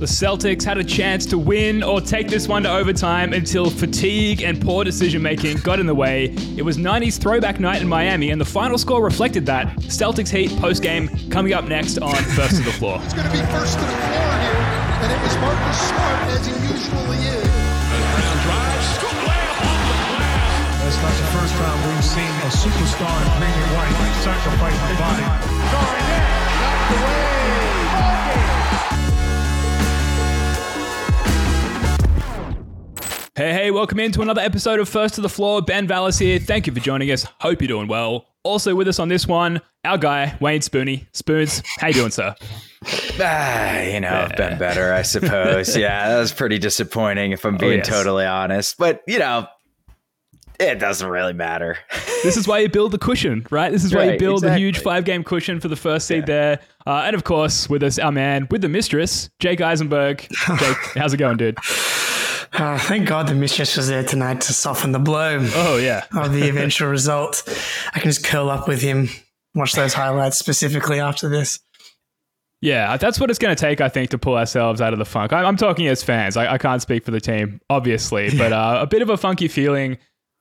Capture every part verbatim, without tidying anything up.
The Celtics had a chance to win or take this one to overtime until fatigue and poor decision-making got in the way. It was nineties throwback night in Miami, and the final score reflected that. Celtics Heat post-game coming up next on First to the Floor. It's going to be first to the floor here, and it was Marcus Smart, as he usually is. Brown drives, scoop layup on the glass. That's not the first time we've seen a superstar in green and white sacrifice the body. Sorry, knocked away. Hey, hey, welcome in to another episode of First to the Floor. Ben Vallis here. Thank you for joining us. Hope you're doing well. Also with us on this one, our guy, Wayne Spoonie. Spoons, how you doing, sir? Ah, you know, yeah. I've been better, I suppose. Yeah, that was pretty disappointing if I'm being oh, yes. totally honest. But, you know, it doesn't really matter. This is why you build the cushion, right? This is why right, you build exactly. a huge five-game cushion for the first seed yeah. there. Uh, and, of course, with us, our man, with the mistress, Jake Eisenberg. Jake, how's it going, dude? Uh, thank God the mistress was there tonight to soften the blow oh, yeah. of the eventual result. I can just curl up with him, watch those highlights specifically after this. Yeah, that's what it's going to take, I think, to pull ourselves out of the funk. I'm talking as fans. I, I can't speak for the team, obviously, but uh, a bit of a funky feeling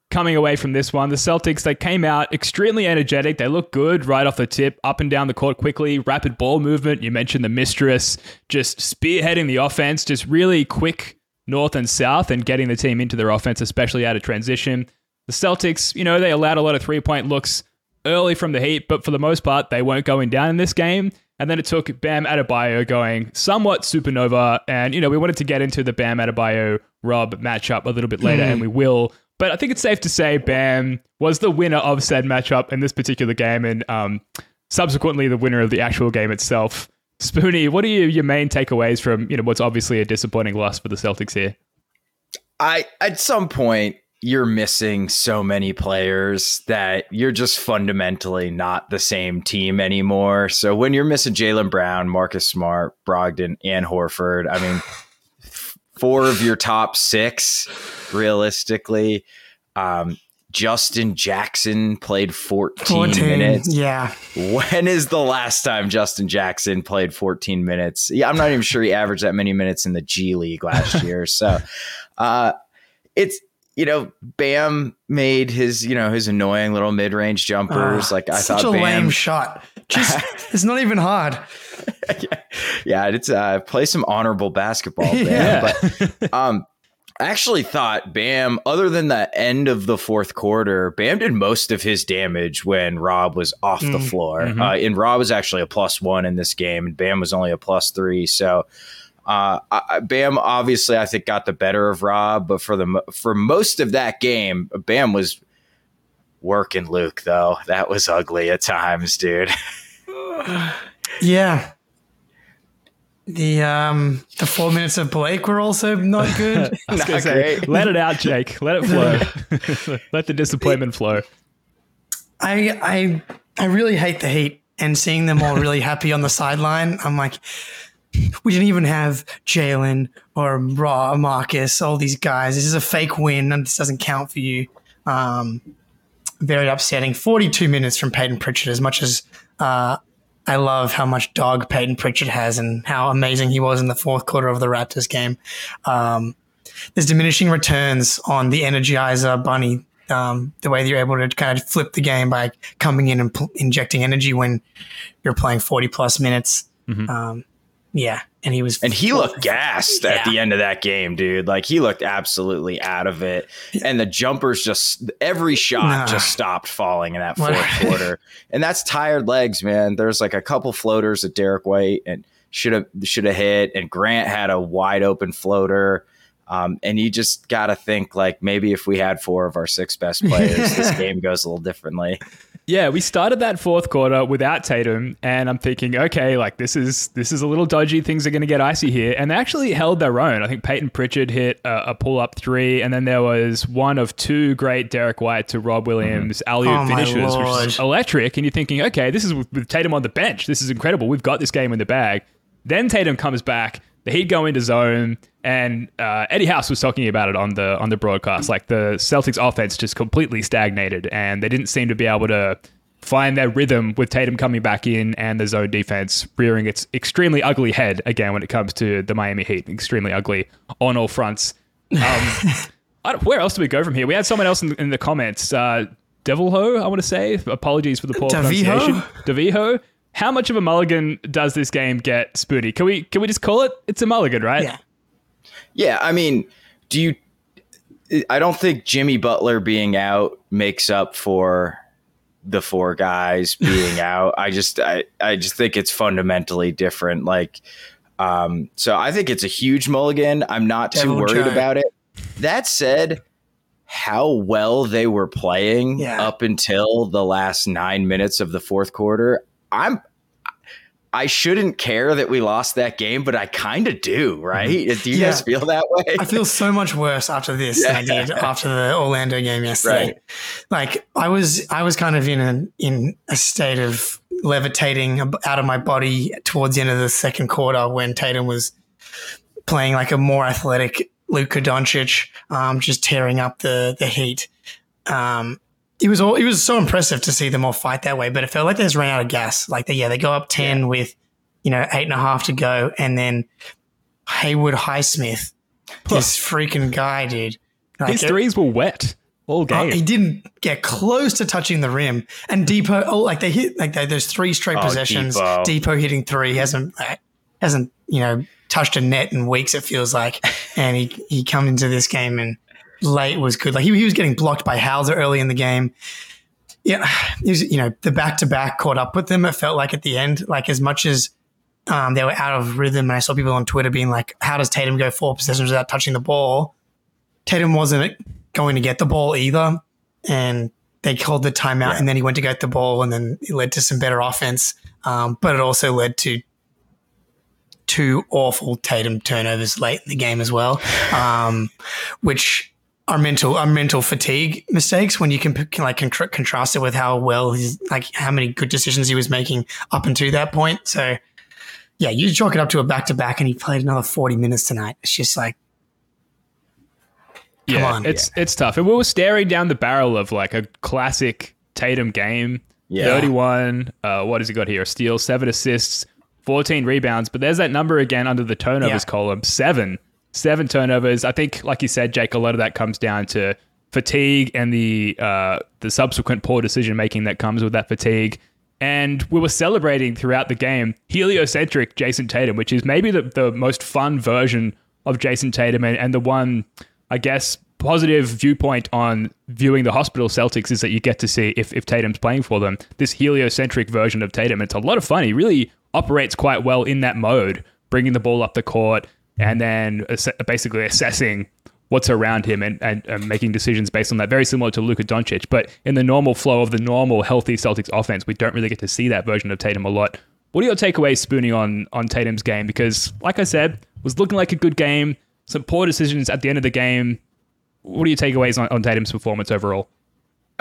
coming away from this one. The Celtics, they came out extremely energetic. They looked good right off the tip, up and down the court quickly, rapid ball movement. You mentioned the mistress just spearheading the offense, just really quick north and south, and getting the team into their offense, especially out of transition. The Celtics, you know, they allowed a lot of three-point looks early from the Heat, but for the most part, they weren't going down in this game. And then it took Bam Adebayo going somewhat supernova. And, you know, we wanted to get into the Bam Adebayo-Rob matchup a little bit later, mm. and we will. But I think it's safe to say Bam was the winner of said matchup in this particular game, and um, subsequently the winner of the actual game itself. Spoonie, what are you, your main takeaways from, you know, what's obviously a disappointing loss for the Celtics here? I at some point you're missing so many players that you're just fundamentally not the same team anymore. So when you're missing Jaylen Brown, Marcus Smart, Brogdon, and Horford, I mean, four of your top six, realistically. Um, Justin Jackson played fourteen, fourteen minutes. Yeah. When is the last time Justin Jackson played fourteen minutes? Yeah, I'm not even sure he averaged that many minutes in the G League last year. So, uh, it's, you know, Bam made his, you know, his annoying little mid-range jumpers. Uh, like I such thought, a Bam, lame shot. Just, it's not even hard. yeah, yeah, it's uh, play some honorable basketball, Bam. Yeah. But, um. I actually thought Bam, other than the end of the fourth quarter, Bam did most of his damage when Rob was off mm, the floor. Mm-hmm. Uh, and Rob was actually a plus one in this game, and Bam was only a plus three. So uh, I, Bam obviously, I think, got the better of Rob. But for the for most of that game, Bam was working Luke, though. That was ugly at times, dude. yeah. The um the four minutes of Blake were also not good. not good. Let it out, Jake. Let it flow. Let the disappointment flow. I I I really hate the Heat, and seeing them all really happy on the sideline, I'm like, we didn't even have Jaylen or Ra, Marcus, all these guys. This is a fake win, and this doesn't count for you. Um, very upsetting. forty-two minutes from Peyton Pritchard, as much as uh. I love how much dog Peyton Pritchard has and how amazing he was in the fourth quarter of the Raptors game. Um, there's diminishing returns on the Energizer Bunny, um, the way that you're able to kind of flip the game by coming in and pl- injecting energy when you're playing forty-plus minutes. Mm-hmm. Um, yeah, and he was... And he looked gassed yeah. at the end of that game, dude. Like, he looked absolutely out of it. And the jumpers just... Every shot nah. just stopped falling in that fourth quarter. And that's tired legs, man. There's, like, a couple floaters that Derek White and should have should have hit. And Grant had a wide-open floater. Um, and you just got to think, like, maybe if we had four of our six best players, this game goes a little differently. Yeah, we started that fourth quarter without Tatum, and I'm thinking, okay, like this is this is a little dodgy. Things are going to get icy here, and they actually held their own. I think Peyton Pritchard hit a, a pull-up three, and then there was one of two great Derek White to Rob Williams mm-hmm. alley-oop oh finishes, which is electric. And you're thinking, okay, this is with, with Tatum on the bench. This is incredible. We've got this game in the bag. Then Tatum comes back. The Heat go into zone, and uh, Eddie House was talking about it on the on the broadcast. Like, the Celtics offense just completely stagnated, and they didn't seem to be able to find their rhythm with Tatum coming back in and the zone defense rearing its extremely ugly head again when it comes to the Miami Heat. Extremely ugly on all fronts. Um, I don't, where else do we go from here? We had someone else in, in the comments. Uh, Devilho, I want to say. Apologies for the poor Devilho? pronunciation. Devilho. How much of a mulligan does this game get, Spoonie? Can we can we just call it? It's a mulligan, right? Yeah. Yeah, I mean, do you... I don't think Jimmy Butler being out makes up for the four guys being out. I just I, I just think it's fundamentally different. Like, um, so I think it's a huge mulligan. I'm not too Devil worried try. about it. That said, how well they were playing yeah. up until the last nine minutes of the fourth quarter, I'm I shouldn't care that we lost that game, but I kind of do, right? Do you yeah. guys feel that way? I feel so much worse after this yeah. than I did after the Orlando game yesterday. Right. Like I was, I was kind of in a in a state of levitating out of my body towards the end of the second quarter when Tatum was playing like a more athletic Luka Doncic, um, just tearing up the the Heat. Um, It was all. It was so impressive to see them all fight that way, but it felt like they just ran out of gas. Like, they, yeah, they go up ten yeah. with, you know, eight and a half to go, and then Haywood Highsmith, this freaking guy, dude. Like, his threes it, were wet all game. Uh, he didn't get close to touching the rim, and Depot. Oh, like they hit like they, those three straight oh, possessions. Depot. Depot hitting three hasn't like, hasn't you know touched a net in weeks. It feels like, and he he come into this game and. Late was good. Like he, he was getting blocked by Hauser early in the game. Yeah, he was, you know, the back-to-back caught up with them. It felt like at the end, like as much as um, they were out of rhythm, and I saw people on Twitter being like, how does Tatum go four possessions without touching the ball? Tatum wasn't going to get the ball either, and they called the timeout, yeah. and then he went to get the ball, and then it led to some better offense, um, but it also led to two awful Tatum turnovers late in the game as well, um, which... Our mental, our mental fatigue mistakes. When you can, can like con- contrast it with how well he's like how many good decisions he was making up until that point. So, yeah, you chalk it up to a back to back, and he played another forty minutes tonight. It's just like, come yeah, on, it's yeah. it's tough. And we were staring down the barrel of like a classic Tatum game. Yeah, thirty-one. Uh, what has he got here? A steal, seven assists, fourteen rebounds. But there's that number again under the turnovers yeah. column, seven. Seven turnovers. I think, like you said, Jake, a lot of that comes down to fatigue and the uh, the subsequent poor decision-making that comes with that fatigue. And we were celebrating throughout the game heliocentric Jason Tatum, which is maybe the, the most fun version of Jason Tatum and, and the one, I guess, positive viewpoint on viewing the hospital Celtics is that you get to see if, if Tatum's playing for them. This heliocentric version of Tatum, it's a lot of fun. He really operates quite well in that mode, bringing the ball up the court, and then basically assessing what's around him and, and, and making decisions based on that, very similar to Luka Doncic. But in the normal flow of the normal, healthy Celtics offense, we don't really get to see that version of Tatum a lot. What are your takeaways, Spoonie, on, on Tatum's game? Because, like I said, was looking like a good game, some poor decisions at the end of the game. What are your takeaways on, on Tatum's performance overall?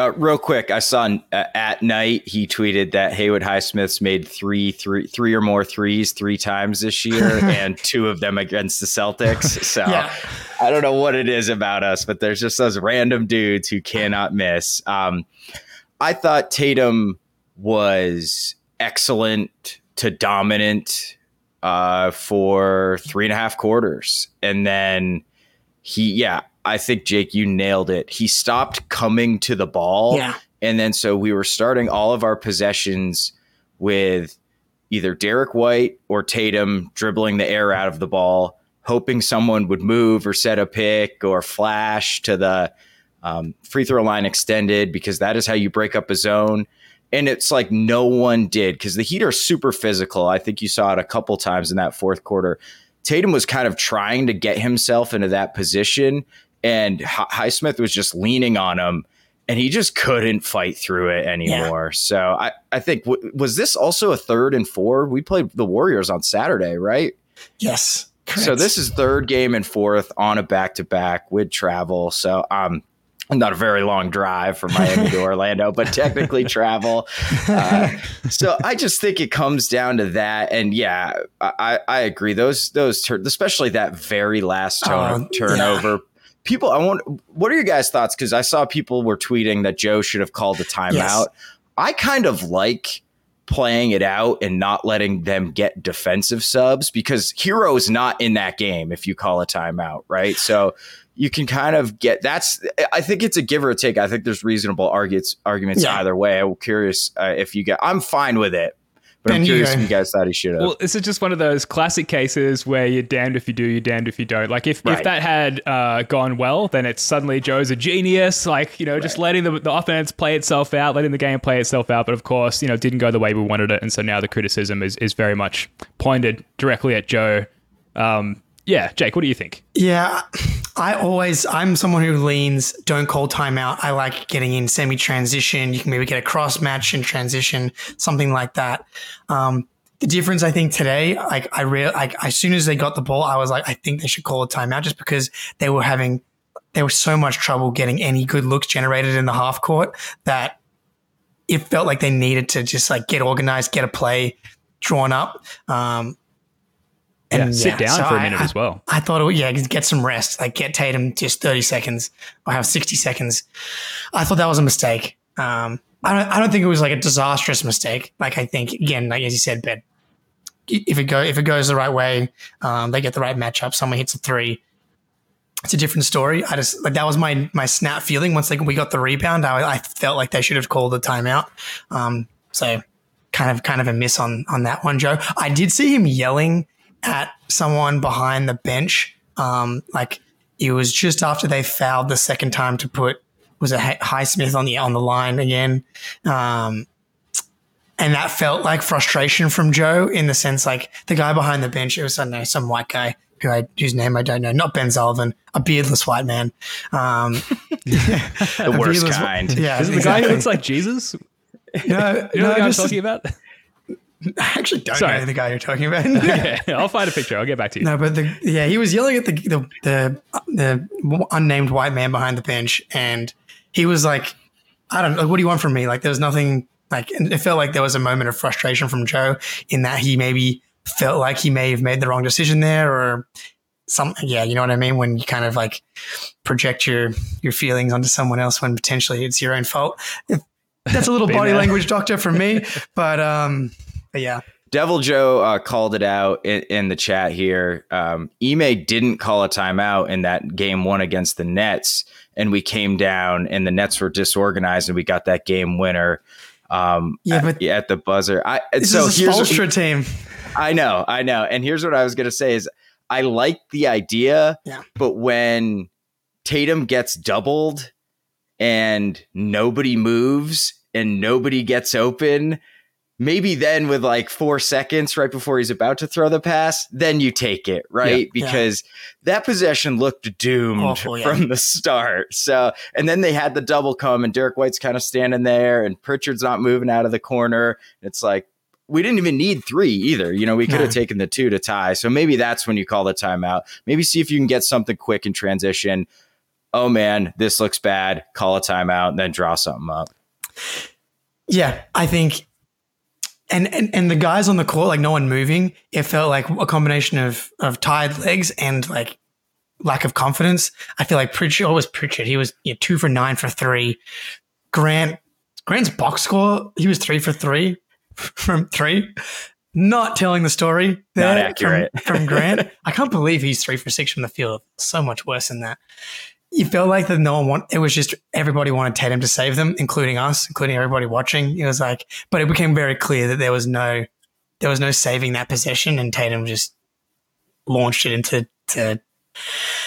Uh, real quick, I saw uh, at night he tweeted that Haywood Highsmith's made three, three, three or more threes three times this year, and two of them against the Celtics. So yeah. I don't know what it is about us, but there's just those random dudes who cannot miss. Um, I thought Tatum was excellent to dominant uh, for three and a half quarters, and then he, yeah. I think, Jake, you nailed it. He stopped coming to the ball. Yeah. And then so we were starting all of our possessions with either Derek White or Tatum dribbling the air out of the ball, hoping someone would move or set a pick or flash to the um, free throw line extended, because that is how you break up a zone. And it's like no one did, because the Heat are super physical. I think you saw it a couple times in that fourth quarter. Tatum was kind of trying to get himself into that position, and Highsmith was just leaning on him, and he just couldn't fight through it anymore. Yeah. So I, I think, w- was this also a third and four? We played the Warriors on Saturday, right? Yes. Correct. So this is third game and fourth on a back-to-back with travel. So um, not a very long drive from Miami to Orlando, but technically travel. Uh, so I just think it comes down to that. And yeah, I, I agree. Those, those tur- especially that very last turn- um, turnover. Yeah. People, I want. What are your guys' thoughts? Because I saw people were tweeting that Joe should have called the timeout. Yes. I kind of like playing it out and not letting them get defensive subs, because Hero is not in that game if you call a timeout, right? So you can kind of get, that's, I think it's a give or take. I think there's reasonable arguments arguments yeah. either way. I'm curious uh, if you get, I'm fine with it, but and I'm curious you, if you guys thought he should have. Well, this is just one of those classic cases where you're damned if you do, you're damned if you don't. Like if, right. if that had uh, gone well, then it's suddenly Joe's a genius, like, you know, right. just letting the, the offense play itself out, letting the game play itself out. But of course, you know, it didn't go the way we wanted it. And so now the criticism is, is very much pointed directly at Joe. Um, yeah. Jake, what do you think? Yeah. I always, I'm someone who leans, don't call timeout. I like getting in semi-transition. You can maybe get a cross match in transition, something like that. Um, the difference, I think, today, like I real, like as soon as they got the ball, I was like, I think they should call a timeout, just because they were having, there was so much trouble getting any good looks generated in the half court that it felt like they needed to just like get organized, get a play drawn up. Um, And yeah, sit yeah. down so for a minute I, as well. I, I thought, it would, yeah, get some rest. Like get Tatum just thirty seconds or have sixty seconds. I thought that was a mistake. Um, I don't. I don't think it was like a disastrous mistake. Like I think again, like as you said, Ben, if it go if it goes the right way, um, they get the right matchup. Someone hits a three. It's a different story. I just like that was my my snap feeling once like we got the rebound. I, I felt like they should have called the timeout. Um, so kind of kind of a miss on on that one, Joe. I did see him yelling at someone behind the bench. Um, like it was just after they fouled the second time to put, was it Highsmith on the, on the line again. Um, and that felt like frustration from Joe in the sense, like the guy behind the bench, it was, I don't know, some white guy who I, whose name I don't know, not Ben Sullivan, a beardless white man. Um, the worst kind. Yeah. Is it exactly. The guy who looks like Jesus? No, you know no, what I'm just, talking about? I actually don't Sorry. know the guy you're talking about. Okay, I'll find a picture. I'll get back to you. No, but the, yeah, he was yelling at the, the the the unnamed white man behind the bench, and he was like, "I don't know. What do you want from me?" Like, there was nothing. Like, and it felt like there was a moment of frustration from Joe in that he maybe felt like he may have made the wrong decision there, or some. Yeah, you know what I mean. When you kind of like project your your feelings onto someone else when potentially it's your own fault. That's a little body there. Language doctor from me, but um. But yeah, Devil Joe uh, called it out in, in the chat here. Um, Ime didn't call a timeout in that game one against the Nets, and we came down, and the Nets were disorganized, and we got that game winner. Um, yeah, but at, at the buzzer, I this so is a here's ultra team. I know, I know, and here's what I was gonna say is I like the idea, yeah. but when Tatum gets doubled and nobody moves and nobody gets open. Maybe then with like four seconds right before he's about to throw the pass, then you take it, right? Yeah, because yeah. that possession looked doomed Awful, yeah. from the start. So, and then they had the double come and Derek White's kind of standing there and Pritchard's not moving out of the corner. It's like, we didn't even need three either. You know, we could yeah. have taken the two to tie. So maybe that's when you call the timeout. Maybe see if you can get something quick in transition. Oh man, this looks bad. Call a timeout and then draw something up. Yeah, I think... And, and and the guys on the court, like no one moving, it felt like a combination of of tired legs and like lack of confidence. I feel like Pritchard, always Pritchard, he was you know, two for nine for three. Grant, Grant's box score, he was three for three from three. Not telling the story there. Not accurate. From, from Grant. I can't believe he's three for six from the field. So much worse than that. You felt like that no one wanted, it was just everybody wanted Tatum to save them, including us, including everybody watching. It was like, but it became very clear that there was no, there was no saving that possession, and Tatum just launched it into to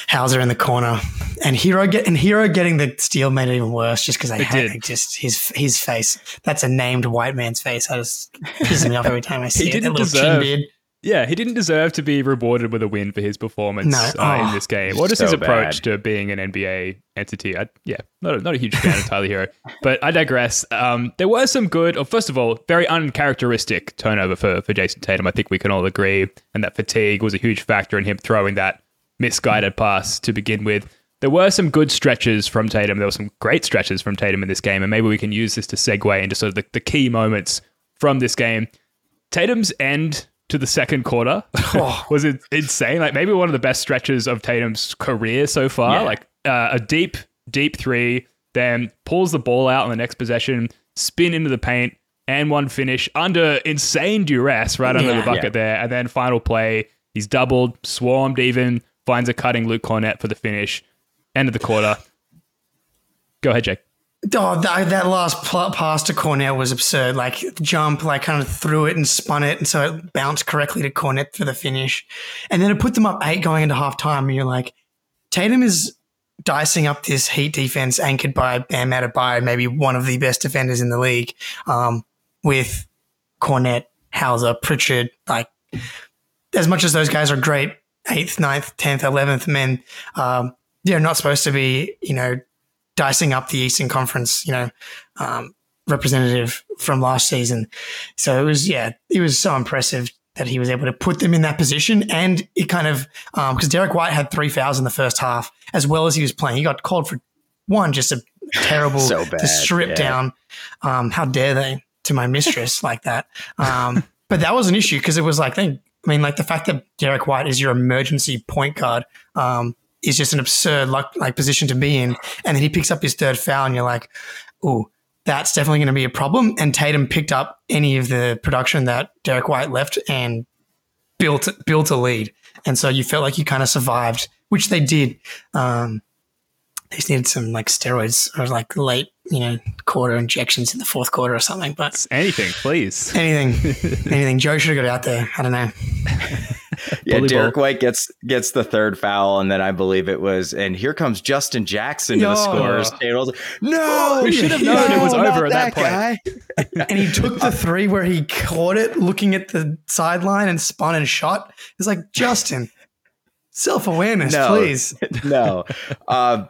Hauser in the corner, and Hero get and Hero getting the steal made it even worse, just because they had just his his face. That's a named white man's face. I just pisses me off every time I see it. That little chin beard. Yeah, he didn't deserve to be rewarded with a win for his performance no. uh, oh, in this game. What is so his approach bad. to being an N B A entity? I, yeah, not a, not a huge fan of Tyler Herro, but I digress. Um, there were some good, or first of all, very uncharacteristic turnover for, for Jason Tatum. I think we can all agree. And that fatigue was a huge factor in him throwing that misguided pass to begin with. There were some good stretches from Tatum. There were some great stretches from Tatum in this game. And maybe we can use this to segue into sort of the, the key moments from this game. Tatum's end... to the second quarter oh. was it insane. Like maybe one of the best stretches of Tatum's career so far, yeah. like uh, a deep, deep three, then pulls the ball out on the next possession, spin into the paint, and one finish under insane duress right yeah, under the bucket yeah. there. And then final play, he's doubled, swarmed even, finds a cutting Luke Cornette for the finish. End of the quarter. Go ahead, Jake. Oh, that, that last pl- pass to Cornette was absurd. Like, jump, like, kind of threw it and spun it, and so it bounced correctly to Cornette for the finish. And then it put them up eight going into halftime, and you're like, Tatum is dicing up this Heat defense anchored by Bam Adebayo, maybe one of the best defenders in the league, um, with Cornette, Hauser, Pritchard. Like, as much as those guys are great, eighth, ninth, tenth, eleventh men, um, they're not supposed to be, you know, dicing up the Eastern Conference, you know, um, representative from last season. So it was, yeah, it was so impressive that he was able to put them in that position. And it kind of, um, because Derek White had three fouls in the first half, as well as he was playing. He got called for one, just a terrible so bad, to strip yeah. down. Um, how dare they to my mistress like that? Um, but that was an issue because it was like, they, I mean, like the fact that Derek White is your emergency point guard, um, is just an absurd luck, like position to be in. And then he picks up his third foul and you're like, ooh, that's definitely going to be a problem. And Tatum picked up any of the production that Derek White left and built built a lead. And so you felt like you kind of survived, which they did. Um, they just needed some like steroids or like late, you know, quarter injections in the fourth quarter or something. But anything, please. Anything. anything. Joe should have got out there. I don't know. Yeah, Bully Derek ball. White gets gets the third foul, and then I believe it was, and here comes Justin Jackson to oh. the scorers. No, we should have known no, it was over at that, that point. Guy. And he took the three where he caught it, looking at the sideline and spun and shot. It's like, Justin, self-awareness, no, please. No. Uh,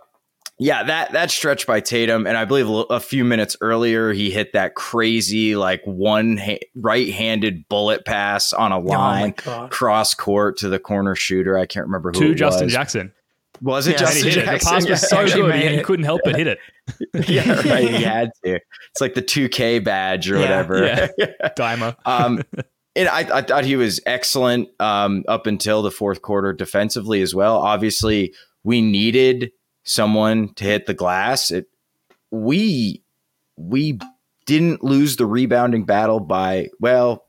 yeah, that that stretch by Tatum, and I believe a few minutes earlier, he hit that crazy, like, one ha- right-handed bullet pass on a line, oh cross-court to the corner shooter. I can't remember who to it was. To Justin Jackson. Was it yeah, Justin it. Jackson? The pass was so yeah, good, he, he couldn't help yeah. but hit it. Yeah, right, he had to. It's like the two K badge or yeah, whatever. Yeah. Dimer. Um, and I, I thought he was excellent um, up until the fourth quarter defensively as well. Obviously, we needed someone to hit the glass. It, we we didn't lose the rebounding battle by, well,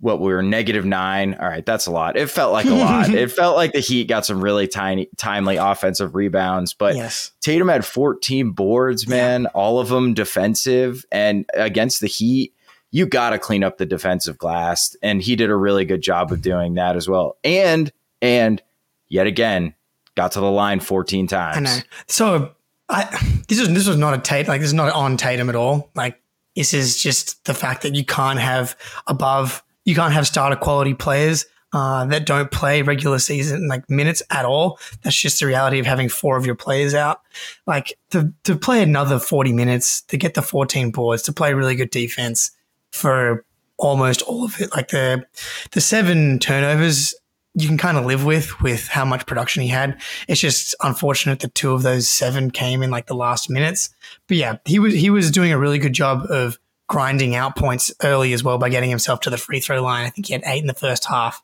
what we were negative nine. All right, that's a lot. It felt like a lot. It felt like the Heat got some really tiny, timely offensive rebounds. But yes. Tatum had fourteen boards, man, yeah. all of them defensive. And against the Heat, you got to clean up the defensive glass. And he did a really good job of doing that as well. And, and yet again, got to the line fourteen times. I know. So I, this is this was not a Tatum. Like, this is not on Tatum at all. Like, this is just the fact that you can't have above, you can't have starter quality players uh, that don't play regular season like minutes at all. That's just the reality of having four of your players out. Like, to to play another forty minutes, to get the fourteen boards, to play really good defense for almost all of it. Like the the seven turnovers, you can kind of live with, with how much production he had. It's just unfortunate that two of those seven came in like the last minutes. But yeah, he was, he was doing a really good job of grinding out points early as well by getting himself to the free throw line. I think he had eight in the first half.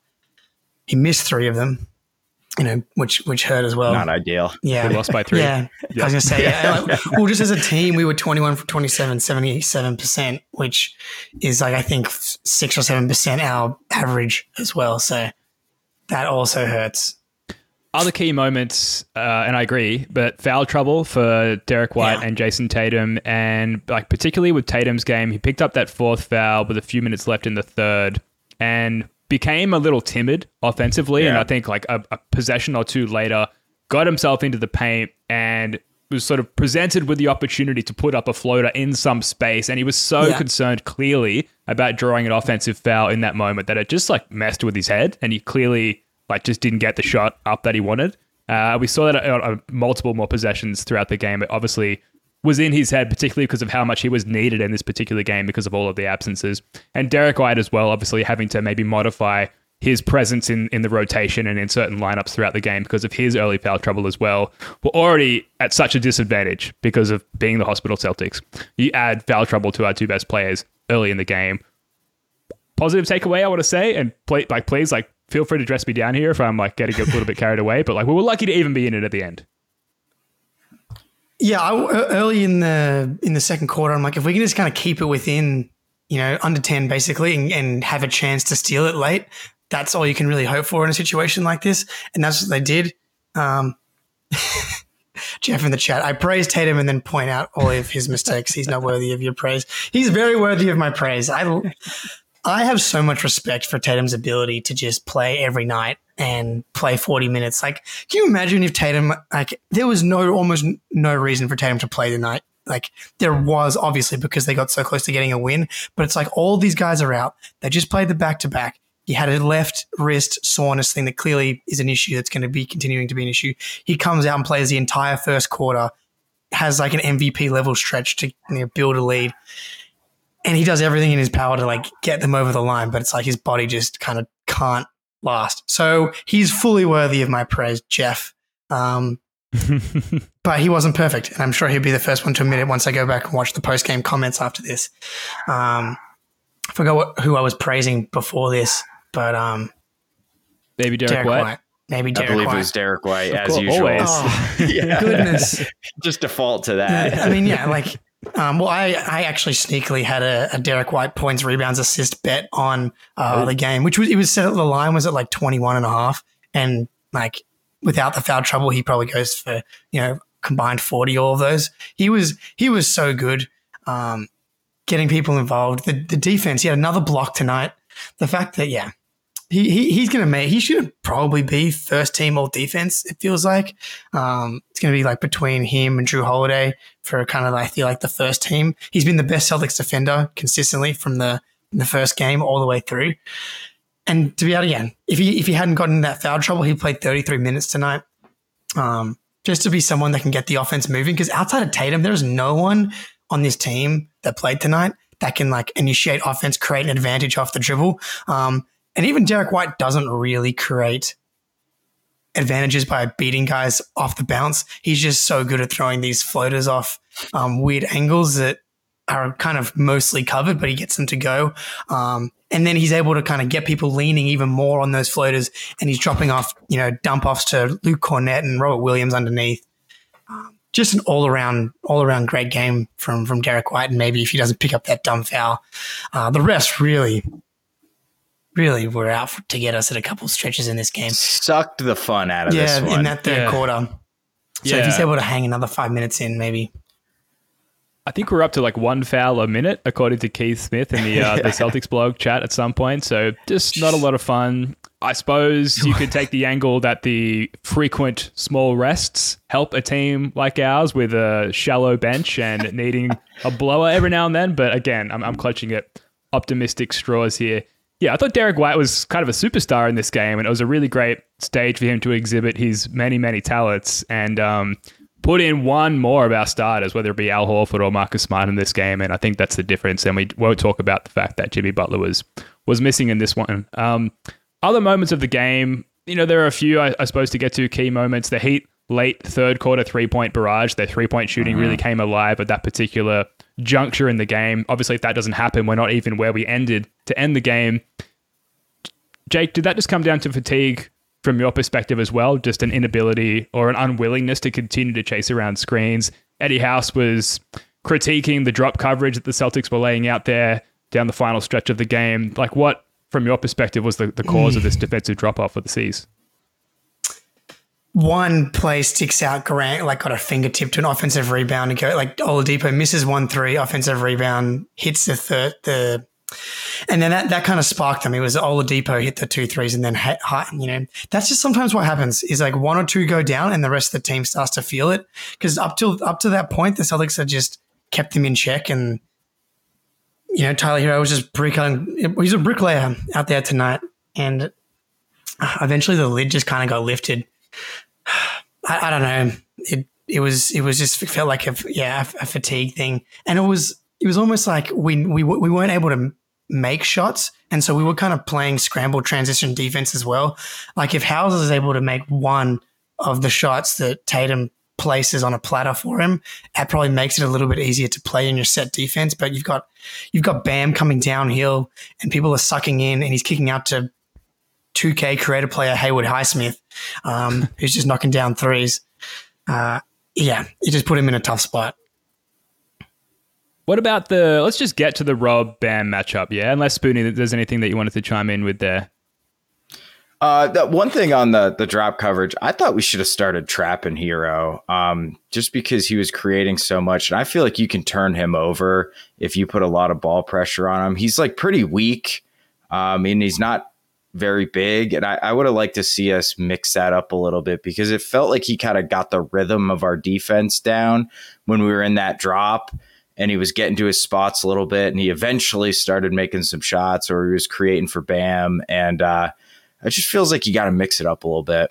He missed three of them, you know, which, which hurt as well. Not ideal. Yeah. We lost by three. Yeah. yeah. I was going to say, yeah. Like, well, just as a team, we were twenty-one for twenty-seven, seventy-seven percent, which is like, I think six or seven percent our average as well. So that also hurts. Other key moments, uh, and I agree, but foul trouble for Derek White yeah. and Jason Tatum. And like particularly with Tatum's game, he picked up that fourth foul with a few minutes left in the third and became a little timid offensively. Yeah. And I think like a, a possession or two later, got himself into the paint and was sort of presented with the opportunity to put up a floater in some space. And he was so yeah. concerned clearly about drawing an offensive foul in that moment that it just like messed with his head. And he clearly like just didn't get the shot up that he wanted. Uh, we saw that on uh, multiple more possessions throughout the game. It obviously was in his head, particularly because of how much he was needed in this particular game because of all of the absences. And Derek White as well, obviously having to maybe modify his presence in, in the rotation and in certain lineups throughout the game because of his early foul trouble as well. We're already at such a disadvantage because of being the hospital Celtics. You add foul trouble to our two best players early in the game. Positive takeaway, I want to say, and play, like please, like feel free to dress me down here if I'm like getting a little bit carried away. But like we were lucky to even be in it at the end. Yeah, I, early in the in the second quarter, I'm like, if we can just kind of keep it within, you know, under ten basically, and, and have a chance to steal it late, that's all you can really hope for in a situation like this. And that's what they did. Um, Jeff in the chat, I praise Tatum and then point out all of his mistakes. He's not worthy of your praise. He's very worthy of my praise. I, I have so much respect for Tatum's ability to just play every night and play forty minutes. Like, can you imagine if Tatum, like, there was no, almost no reason for Tatum to play tonight. Like, there was obviously because they got so close to getting a win, but it's like all these guys are out. They just played the back-to-back. He had a left wrist soreness thing that clearly is an issue that's going to be continuing to be an issue. He comes out and plays the entire first quarter, has like an M V P level stretch to, you know, build a lead, and he does everything in his power to like get them over the line, but it's like his body just kind of can't last. So he's fully worthy of my praise, Jeff. Um, but he wasn't perfect, and I'm sure he'll be the first one to admit it once I go back and watch the post-game comments after this. Um, I forgot what, who I was praising before this. But um, maybe Derek, Derek White. White. Maybe Derek White. I believe White. It was Derek White, of as course, usual. Oh, yeah. Goodness. Just default to that. Yeah, I mean, yeah, like, um, well, I, I actually sneakily had a, a Derek White points, rebounds, assist bet on uh, oh. the game, which was, it was set at the line was at like twenty-one and a half. And like, without the foul trouble, he probably goes for, you know, combined forty, all of those. He was, he was so good um, getting people involved. The, the defense, he had another block tonight. The fact that, yeah. He, he he's gonna make he should probably be first team all defense. It feels like um, it's gonna be like between him and Drew Holiday for kind of, I feel like, the first team. He's been the best Celtics defender consistently from the the first game all the way through. And to be out again, if he if he hadn't gotten in that foul trouble, he played thirty-three minutes tonight. Um, just to be someone that can get the offense moving, because outside of Tatum, there's no one on this team that played tonight that can like initiate offense, create an advantage off the dribble. Um, And even Derek White doesn't really create advantages by beating guys off the bounce. He's just so good at throwing these floaters off um, weird angles that are kind of mostly covered, but he gets them to go. Um, and then he's able to kind of get people leaning even more on those floaters, and he's dropping off, you know, dump offs to Luke Cornette and Robert Williams underneath. Um, just an all around, all around great game from, from Derek White. And maybe if he doesn't pick up that dumb foul, uh, the rest really... Really, we're out to get us at a couple stretches in this game. Sucked the fun out of yeah, this one. Yeah, in that third yeah. quarter. So yeah. if he's able to hang another five minutes in, maybe. I think we're up to like one foul a minute, according to Keith Smith in the, uh, the Celtics blog chat at some point. So just not a lot of fun. I suppose you could take the angle that the frequent small rests help a team like ours with a shallow bench and needing a blower every now and then. But again, I'm, I'm clutching at optimistic straws here. Yeah, I thought Derek White was kind of a superstar in this game, and it was a really great stage for him to exhibit his many, many talents and um, put in one more of our starters, whether it be Al Horford or Marcus Smart in this game, and I think that's the difference, and we won't talk about the fact that Jimmy Butler was was missing in this one. Um, other moments of the game, you know, there are a few, I, I suppose, to get to key moments. The Heat late third quarter three-point barrage, their three-point shooting mm-hmm. really came alive at that particular juncture in the game. Obviously, if that doesn't happen, we're not even where we ended to end the game. Jake, did that just come down to fatigue from your perspective as well? Just an inability or an unwillingness to continue to chase around screens? Eddie House was critiquing the drop coverage that the Celtics were laying out there down the final stretch of the game. Like, what, from your perspective, was the, the cause of this defensive drop-off for the C's? One play sticks out. Grant like got a fingertip to an offensive rebound and go like Oladipo misses one three, offensive rebound, hits the third, the, and then that, that kind of sparked them. It was Oladipo hit the two threes and then high, you know, that's just sometimes what happens is like one or two go down and the rest of the team starts to feel it, because up till up to that point the Celtics had just kept them in check, and you know Tyler Herro was just brick, he's a bricklayer out there tonight, and eventually the lid just kind of got lifted. I, I don't know. It it was it was just it felt like a yeah a, a fatigue thing, and it was it was almost like we we we weren't able to make shots, and so we were kind of playing scramble transition defense as well. Like if Hauser is able to make one of the shots that Tatum places on a platter for him, that probably makes it a little bit easier to play in your set defense. But you've got you've got Bam coming downhill, and people are sucking in, and he's kicking out to two K creator player Haywood Highsmith, um, who's just knocking down threes. Uh, yeah, you just put him in a tough spot. What about the, let's just get to the Rob Bam matchup, yeah? Unless, Spoonie, there's anything that you wanted to chime in with there. Uh, that one thing on the the drop coverage, I thought we should have started trapping Hero, um, just because he was creating so much. And I feel like you can turn him over if you put a lot of ball pressure on him. He's like pretty weak. Um, and he's not very big. And I, I would have liked to see us mix that up a little bit, because it felt like he kind of got the rhythm of our defense down when we were in that drop. And he was getting to his spots a little bit, and he eventually started making some shots, or he was creating for Bam. And uh, it just feels like you got to mix it up a little bit.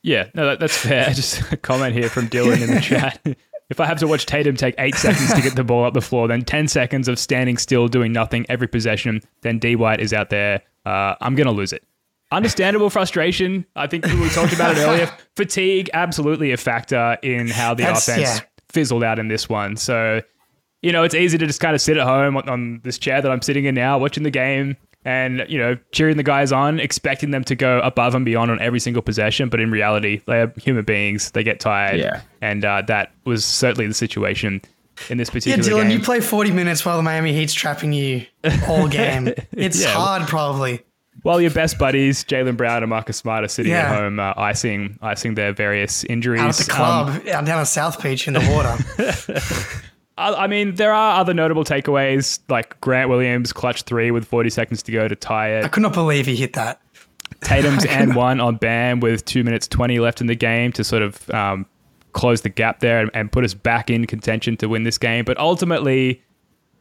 Yeah, no, that, that's fair. Just a comment here from Dylan in the chat. If I have to watch Tatum take eight seconds to get the ball up the floor, then ten seconds of standing still, doing nothing every possession, then D White is out there. Uh, I'm going to lose it. Understandable frustration. I think we talked about it earlier. Fatigue, absolutely a factor in how the that's, offense... Yeah. fizzled out in this one. So, you know, it's easy to just kind of sit at home on, on this chair that I'm sitting in now, watching the game and, you know, cheering the guys on, expecting them to go above and beyond on every single possession. But in reality, they're human beings. They get tired. Yeah. And uh, that was certainly the situation in this particular game. Yeah, Dylan, game. You play forty minutes while the Miami Heat's trapping you all game. It's yeah. hard, probably. Well, your best buddies, Jaylen Brown and Marcus Smart, are sitting yeah. at home uh, icing icing their various injuries. Out at the club, um, out down at South Beach in the water. I, I mean, there are other notable takeaways, like Grant Williams, clutch three with forty seconds to go to tie it. I could not believe he hit that. Tatum's and one on Bam with two minutes twenty left in the game to sort of um, close the gap there and, and put us back in contention to win this game. But ultimately,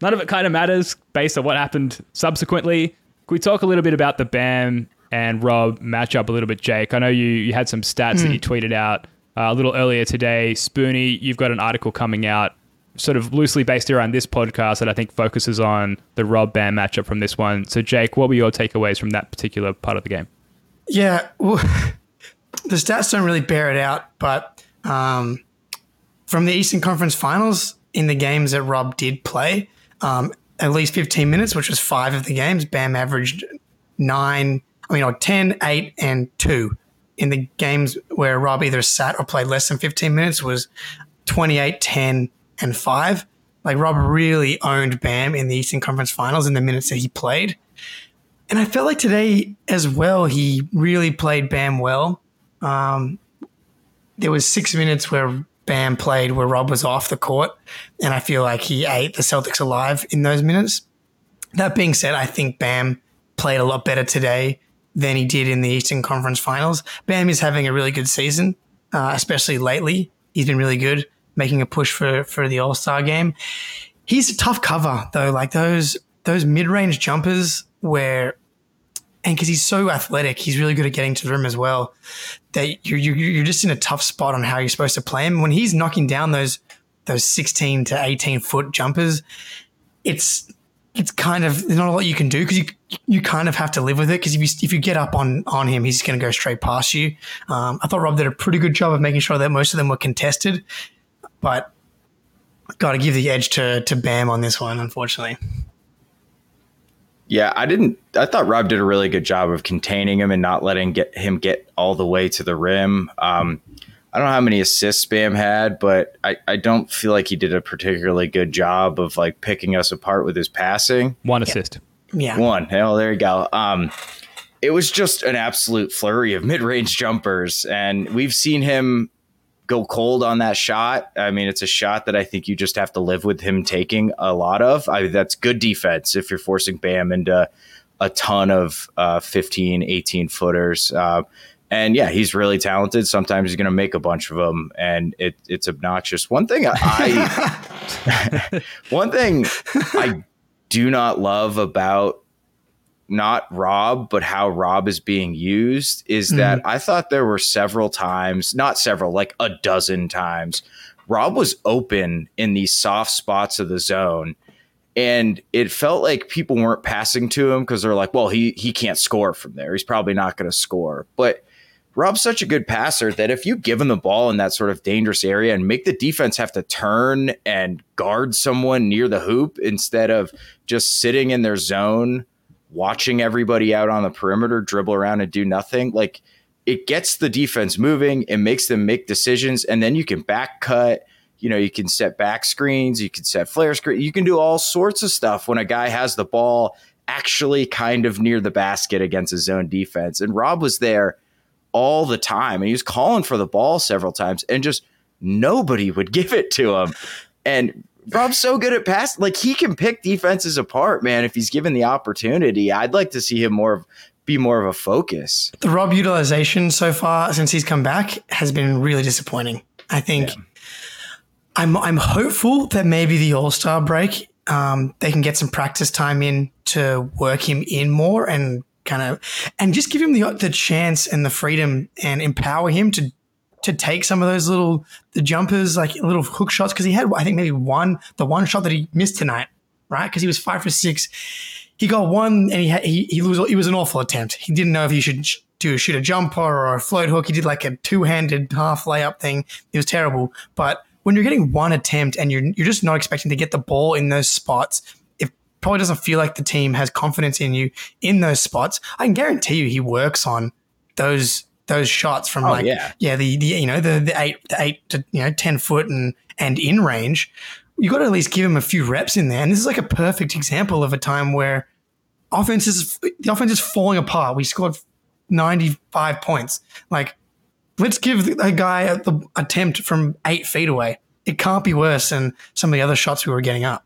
none of it kind of matters based on what happened subsequently. We talk a little bit about the Bam and Rob matchup a little bit, Jake. I know you, you had some stats mm. that you tweeted out uh, a little earlier today. Spoonie, you've got an article coming out sort of loosely based around this podcast that I think focuses on the Rob Bam matchup from this one. So, Jake, what were your takeaways from that particular part of the game? Yeah, well, the stats don't really bear it out, but um, from the Eastern Conference Finals, in the games that Rob did play, um, at least fifteen minutes, which was five of the games. Bam averaged nine, I mean, or ten, eight, and two. In the games where Rob either sat or played less than fifteen minutes was twenty-eight, ten, and five. Like, Rob really owned Bam in the Eastern Conference Finals in the minutes that he played. And I felt like today as well, he really played Bam well. Um, there was six minutes where Bam played where Rob was off the court, and I feel like he ate the Celtics alive in those minutes. That being said, I think Bam played a lot better today than he did in the Eastern Conference Finals. Bam is having a really good season, uh, especially lately. He's been really good, making a push for, for the All-Star game. He's a tough cover, though. Like, those those mid-range jumpers where – and because he's so athletic, he's really good at getting to the rim as well – that you're, you're just in a tough spot on how you're supposed to play him. When he's knocking down those those sixteen to eighteen foot jumpers, it's it's kind of, there's not a lot you can do because you you kind of have to live with it, because if you, if you get up on, on him, he's going to go straight past you. Um, I thought Rob did a pretty good job of making sure that most of them were contested, but got to give the edge to, to Bam on this one, unfortunately. Yeah, I didn't. I thought Rob did a really good job of containing him and not letting get him get all the way to the rim. Um, I don't know how many assists Bam had, but I, I don't feel like he did a particularly good job of like picking us apart with his passing. One assist. Yeah. One. Hell, there you go. Um, it was just an absolute flurry of mid-range jumpers, and we've seen him go cold on that shot. I mean, it's a shot that I think you just have to live with him taking a lot of. I mean, that's good defense if you're forcing Bam into a ton of uh, fifteen, eighteen footers. Uh, and yeah, he's really talented. Sometimes he's going to make a bunch of them, and it, it's obnoxious. One thing I, I one thing I do not love about not Rob, but how Rob is being used is that mm. I thought there were several times, not several, like a dozen times, Rob was open in these soft spots of the zone. And it felt like people weren't passing to him because they're like, well, he he can't score from there. He's probably not going to score. But Rob's such a good passer that if you give him the ball in that sort of dangerous area and make the defense have to turn and guard someone near the hoop instead of just sitting in their zone, watching everybody out on the perimeter dribble around and do nothing, like it gets the defense moving. It makes them make decisions, and then you can back cut. You know, you can set back screens. You can set flare screens. You can do all sorts of stuff when a guy has the ball actually kind of near the basket against his own defense. And Rob was there all the time, and he was calling for the ball several times, and just nobody would give it to him. And Rob's so good at pass. Like, he can pick defenses apart, man, if he's given the opportunity. I'd like to see him more of, be more of a focus. The Rob utilization so far since he's come back has been really disappointing. I think yeah. I'm I'm hopeful that maybe the All-Star break, um, they can get some practice time in to work him in more and kind of and just give him the the chance and the freedom and empower him to to take some of those little the jumpers, like little hook shots, because he had, I think, maybe one, the one shot that he missed tonight, right? Because he was five for six. He got one, and he had, he he was it was an awful attempt. He didn't know if he should do shoot a jumper or a float hook. He did like a two-handed half layup thing. It was terrible. But when you're getting one attempt and you're you're just not expecting to get the ball in those spots, it probably doesn't feel like the team has confidence in you in those spots. I can guarantee you he works on those those shots from oh, like yeah. yeah the the you know the the eight the eight to you know ten foot and and in range. You got to at least give him a few reps in there. And this is like a perfect example of a time where offense is the offense is falling apart. We scored ninety-five points. Like, let's give a guy the attempt from eight feet away. It can't be worse than some of the other shots we were getting up.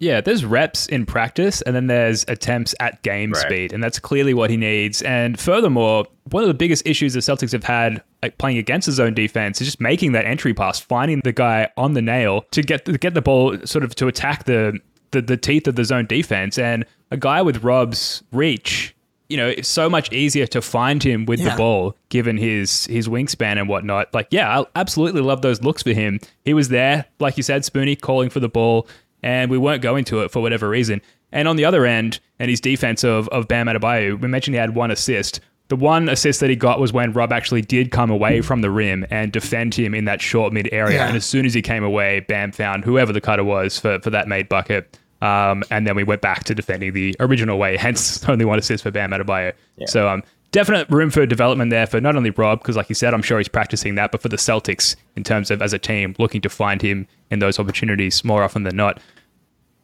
Yeah, there's reps in practice, and then there's attempts at game right. speed, and that's clearly what he needs. And furthermore, one of the biggest issues the Celtics have had like, playing against the zone defense is just making that entry pass, finding the guy on the nail to get to get the ball sort of to attack the, the, the teeth of the zone defense. And a guy with Rob's reach, you know, it's so much easier to find him with yeah. the ball, given his his wingspan and whatnot. Like, yeah, I absolutely love those looks for him. He was there, like you said, Spoonie, calling for the ball, and we weren't going to it for whatever reason. And on the other end, and his defense of, of Bam Adebayo, we mentioned he had one assist. The one assist that he got was when Rob actually did come away from the rim and defend him in that short mid area. Yeah. And as soon as he came away, Bam found whoever the cutter was for, for that made bucket. Um, and then we went back to defending the original way, hence only one assist for Bam Adebayo. Yeah. So um, definite room for development there for not only Rob, because like you said, I'm sure he's practicing that, but for the Celtics in terms of as a team looking to find him in those opportunities more often than not.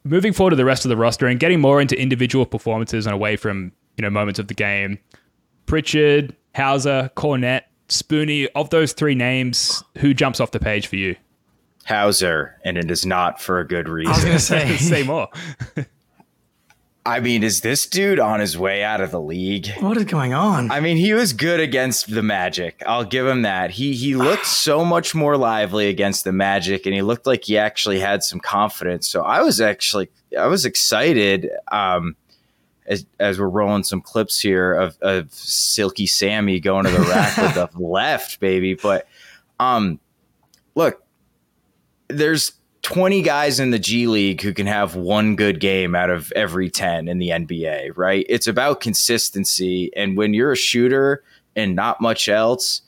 Moving forward to the rest of the roster and getting more into individual performances and away from, you know, moments of the game. Pritchard, Hauser, Cornette, Spoonie, of those three names, who jumps off the page for you? Hauser, and it is not for a good reason. I was going to say. Say more. I mean, is this dude on his way out of the league? What is going on? I mean, he was good against the Magic. I'll give him that. He he looked so much more lively against the Magic, and he looked like he actually had some confidence. So I was actually I was excited um, as as we're rolling some clips here of, of Silky Sammy going to the rack with the left, baby. But um, look. There's twenty guys in the G League who can have one good game out of every ten in the N B A, right? It's about consistency. And when you're a shooter and not much else,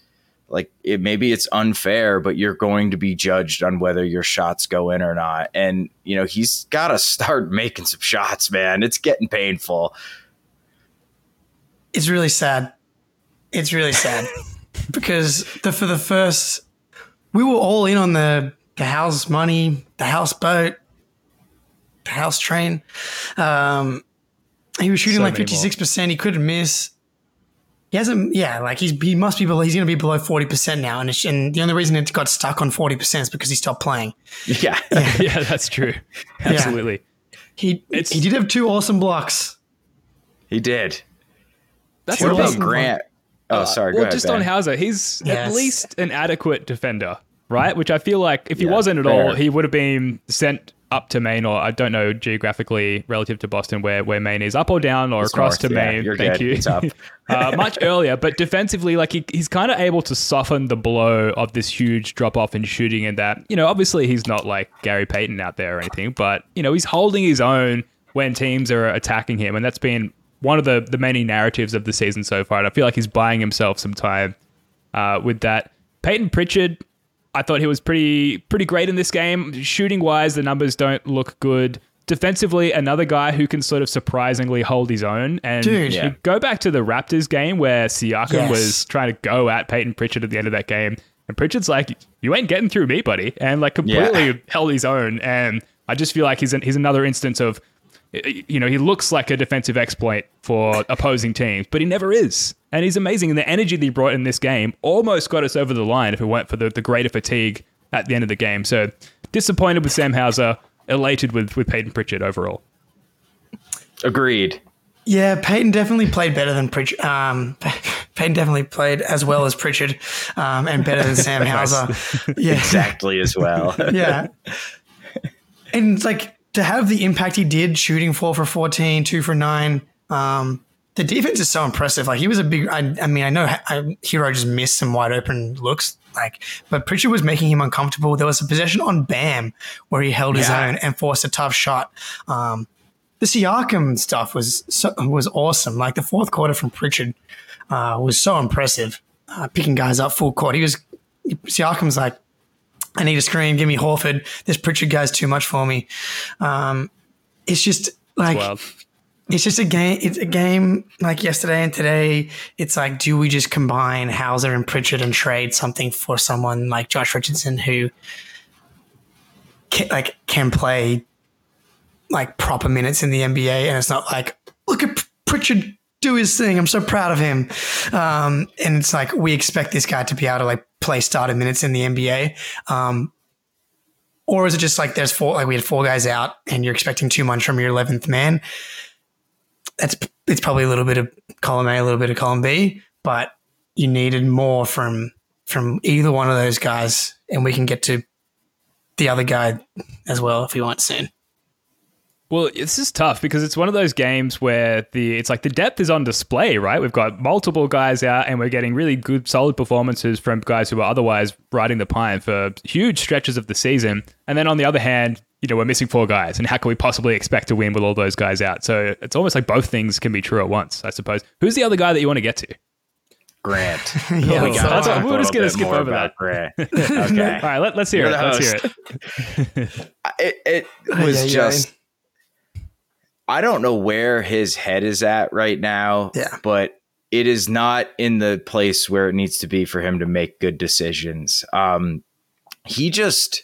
like it, maybe it's unfair, but you're going to be judged on whether your shots go in or not. And, you know, he's got to start making some shots, man. It's getting painful. It's really sad. It's really sad because the, for the first, we were all in on the, The house money, the house boat, the house train. Um, he was shooting so like fifty-six percent. He couldn't miss. He hasn't, yeah, like he's, he must be below, he's going to be below forty percent now. And, it's, and the only reason it got stuck on forty percent is because he stopped playing. Yeah. Yeah, yeah that's true. Absolutely. Yeah. He it's, he did have two awesome blocks. He did. That's what about Grant? One. Oh, sorry. Uh, well, go just ahead, on Hauser, he's yes. at least an adequate defender. Right, which I feel like if he yeah, wasn't at fair. all, he would have been sent up to Maine, or I don't know geographically relative to Boston where, where Maine is, up or down or it's across north, to Maine. Yeah, Thank good. you. It's up. uh, much earlier, but defensively, like he, he's kind of able to soften the blow of this huge drop off in shooting, and that, you know, obviously he's not like Gary Payton out there or anything, but you know, he's holding his own when teams are attacking him, and that's been one of the the many narratives of the season so far. And I feel like he's buying himself some time uh, with that. Peyton Pritchard. I thought he was pretty pretty great in this game. Shooting-wise, the numbers don't look good. Defensively, another guy who can sort of surprisingly hold his own. And Dude, yeah. go back to the Raptors game where Siakam yes. was trying to go at Peyton Pritchard at the end of that game. And Pritchard's like, you ain't getting through me, buddy. And like completely yeah. held his own. And I just feel like he's an, he's another instance of, you know, he looks like a defensive exploit for opposing teams, but he never is. And he's amazing. And the energy that he brought in this game almost got us over the line if it weren't for the, the greater fatigue at the end of the game. So disappointed with Sam Hauser. Elated with, with Peyton Pritchard overall. Agreed. Yeah, Peyton definitely played better than Pritchard. Um, Peyton definitely played as well as Pritchard um, and better than Sam Hauser. Yeah. Exactly as well. yeah. And like to have the impact he did, shooting four for fourteen, two for nine. Um, the defense is so impressive. Like he was a big, I, I mean, I know I, Hero just missed some wide open looks. Like, but Pritchard was making him uncomfortable. There was a possession on Bam where he held yeah. his own and forced a tough shot. Um, the Siakam stuff was so, was awesome. Like the fourth quarter from Pritchard uh, was so impressive, uh, picking guys up full court. He was Siakam's like, I need a screen. Give me Horford. This Pritchard guy's too much for me. Um, it's just like it's just a game. It's a game like yesterday and today. It's like, do we just combine Hauser and Pritchard and trade something for someone like Josh Richardson who can, like can play like proper minutes in the N B A? And it's not like, look at Pritchard do his thing. I'm so proud of him. Um, and it's like we expect this guy to be able to like play starter minutes in the N B A. Um, or is it just like there's four? Like we had four guys out, and you're expecting too much from your eleventh man. That's it's probably a little bit of column A, a little bit of column B, but you needed more from from either one of those guys, and we can get to the other guy as well if we want soon. Well, this is tough because it's one of those games where the it's like the depth is on display, right? We've got multiple guys out, and we're getting really good, solid performances from guys who are otherwise riding the pine for huge stretches of the season. And then on the other hand, you know, we're missing four guys, and how can we possibly expect to win with all those guys out? So it's almost like both things can be true at once, I suppose. Who's the other guy that you want to get to? Grant. yeah, we That's what, we're just going to skip over that. Grant. Okay. All right, let, let's hear You're it. Let's hear it. it. It was yeah, just... I don't know where his head is at right now, yeah. but it is not in the place where it needs to be for him to make good decisions. Um, he just...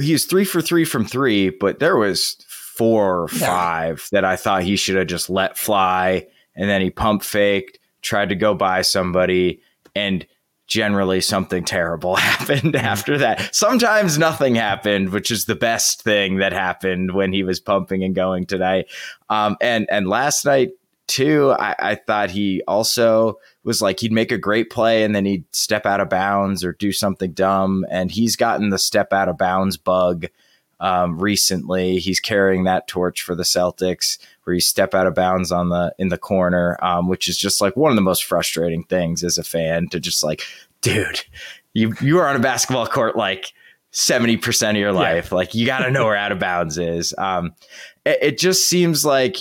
He was three for three from three, but there was four or five yeah. that I thought he should have just let fly. And then he pump faked, tried to go by somebody, and generally something terrible happened after that. Sometimes nothing happened, which is the best thing that happened when he was pumping and going tonight. Um, and, and last night too, I, I thought he also was like, he'd make a great play and then he'd step out of bounds or do something dumb. And he's gotten the step out of bounds bug um, recently. He's carrying that torch for the Celtics where you step out of bounds on the, in the corner, um, which is just like one of the most frustrating things as a fan to just like, dude, you, you are on a basketball court, like seventy percent of your life. Yeah. Like you got to know where out of bounds is. Um, it, it just seems like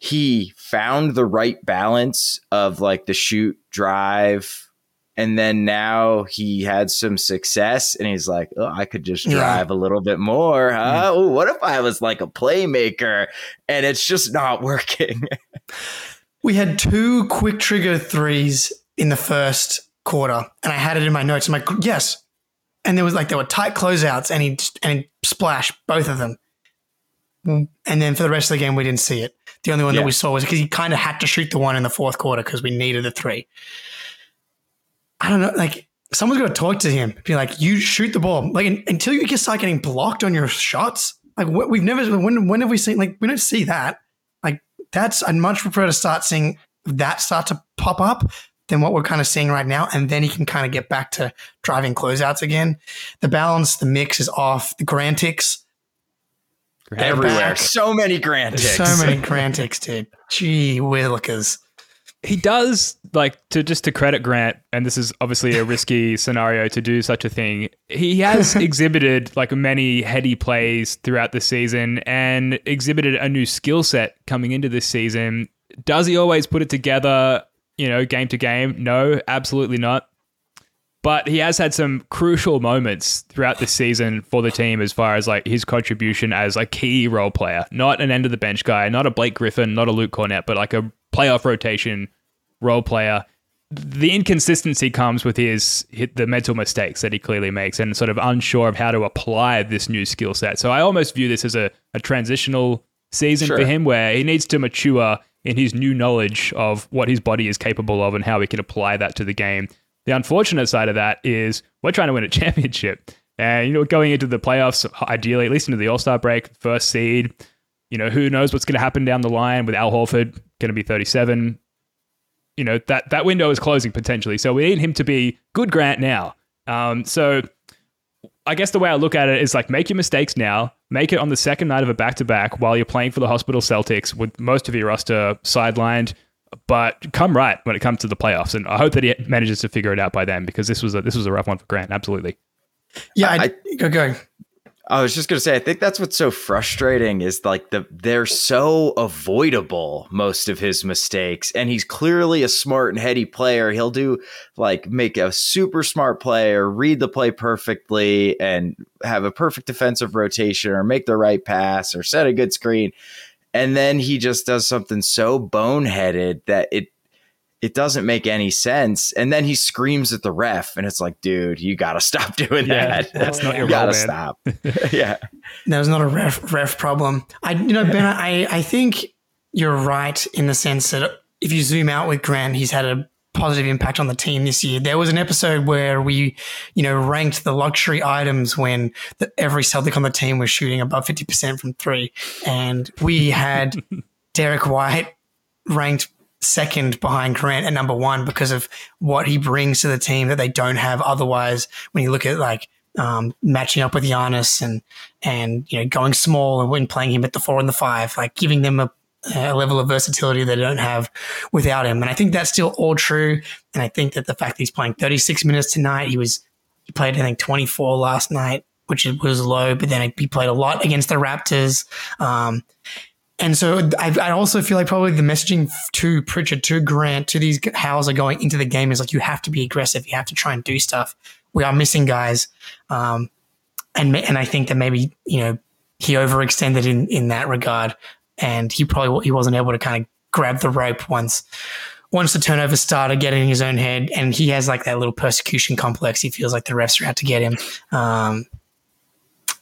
he found the right balance of like the shoot drive. And then now he had some success and he's like, oh, I could just drive yeah. a little bit more. Huh? Yeah. Ooh, what if I was like a playmaker? And it's just not working. We had two quick trigger threes in the first quarter. And I had it in my notes. I'm like, yes. And there was like, there were tight closeouts and he, and he splashed both of them. And then for the rest of the game, we didn't see it. The only one yeah. that we saw was because he kind of had to shoot the one in the fourth quarter because we needed the three. I don't know. Like someone's got to talk to him. Be like, you shoot the ball. Like in, until you start getting blocked on your shots. Like what, we've never. When when have we seen? Like we don't see that. Like that's. I'd much prefer to start seeing that start to pop up than what we're kind of seeing right now. And then he can kind of get back to driving closeouts again. The balance, the mix is off. The Grantics. Everywhere. So many Grantics. So many Grantics, dude. Gee willikers. He does, like, to just to credit Grant, and this is obviously a risky scenario to do such a thing, he has exhibited, like, many heady plays throughout the season and exhibited a new skill set coming into this season. Does he always put it together, you know, game to game? No, absolutely not. But he has had some crucial moments throughout the season for the team as far as like his contribution as a key role player, not an end of the bench guy, not a Blake Griffin, not a Luke Cornette, but like a playoff rotation role player. The inconsistency comes with his hit the mental mistakes that he clearly makes and sort of unsure of how to apply this new skill set. So I almost view this as a, a transitional season sure. for him where he needs to mature in his new knowledge of what his body is capable of and how he can apply that to the game. The unfortunate side of that is we're trying to win a championship. And, you know, going into the playoffs, ideally, at least into the All-Star break, first seed, you know, who knows what's going to happen down the line with Al Horford going to be thirty-seven. You know, that, that window is closing potentially. So we need him to be good Grant now. Um, so I guess the way I look at it is like, make your mistakes now, make it on the second night of a back-to-back while you're playing for the hospital Celtics with most of your roster sidelined. But come right when it comes to the playoffs, and I hope that he manages to figure it out by then, because this was a this was a rough one for Grant. Absolutely. Yeah, I, I, go go. I was just gonna say, I think that's what's so frustrating is like the they're so avoidable, most of his mistakes, and he's clearly a smart and heady player. He'll do like make a super smart play or read the play perfectly and have a perfect defensive rotation or make the right pass or set a good screen. And then he just does something so boneheaded that it it doesn't make any sense. And then he screams at the ref, and it's like, dude, you got to stop doing yeah, that. That's not your role, man. Stop. yeah, that was not a ref ref problem. I you know Ben, I I think you're right in the sense that if you zoom out with Grant, he's had a positive impact on the team this year. There was an episode where we, you know, ranked the luxury items when the, every Celtic on the team was shooting above fifty percent from three. And we had Derek White ranked second behind Grant at number one because of what he brings to the team that they don't have otherwise. When you look at like um, matching up with Giannis and, and, you know, going small and when playing him at the four and the five, like giving them a a level of versatility they don't have without him. And I think that's still all true. And I think that the fact that he's playing thirty-six minutes tonight, he was, he played, I think, twenty-four last night, which was low, but then he played a lot against the Raptors. Um, and so I, I also feel like probably the messaging to Pritchard, to Grant, to these Hauser going into the game is like, you have to be aggressive. You have to try and do stuff. We are missing guys. Um, and, and I think that maybe, you know, he overextended in, in that regard. And he probably he wasn't able to kind of grab the rope once once the turnover started getting in his own head. And he has like that little persecution complex. He feels like the refs are out to get him, um,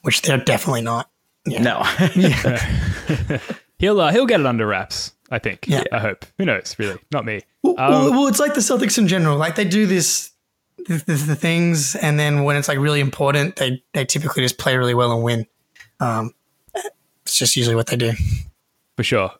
which they're definitely not. Yeah. No. yeah. He'll uh, he'll get it under wraps, I think. Yeah. I hope. Who knows, really? Not me. Well, um, well, well, it's like the Celtics in general. Like they do this, this, this the things, and then when it's like really important, they, they typically just play really well and win. Um, it's just usually what they do. For sure.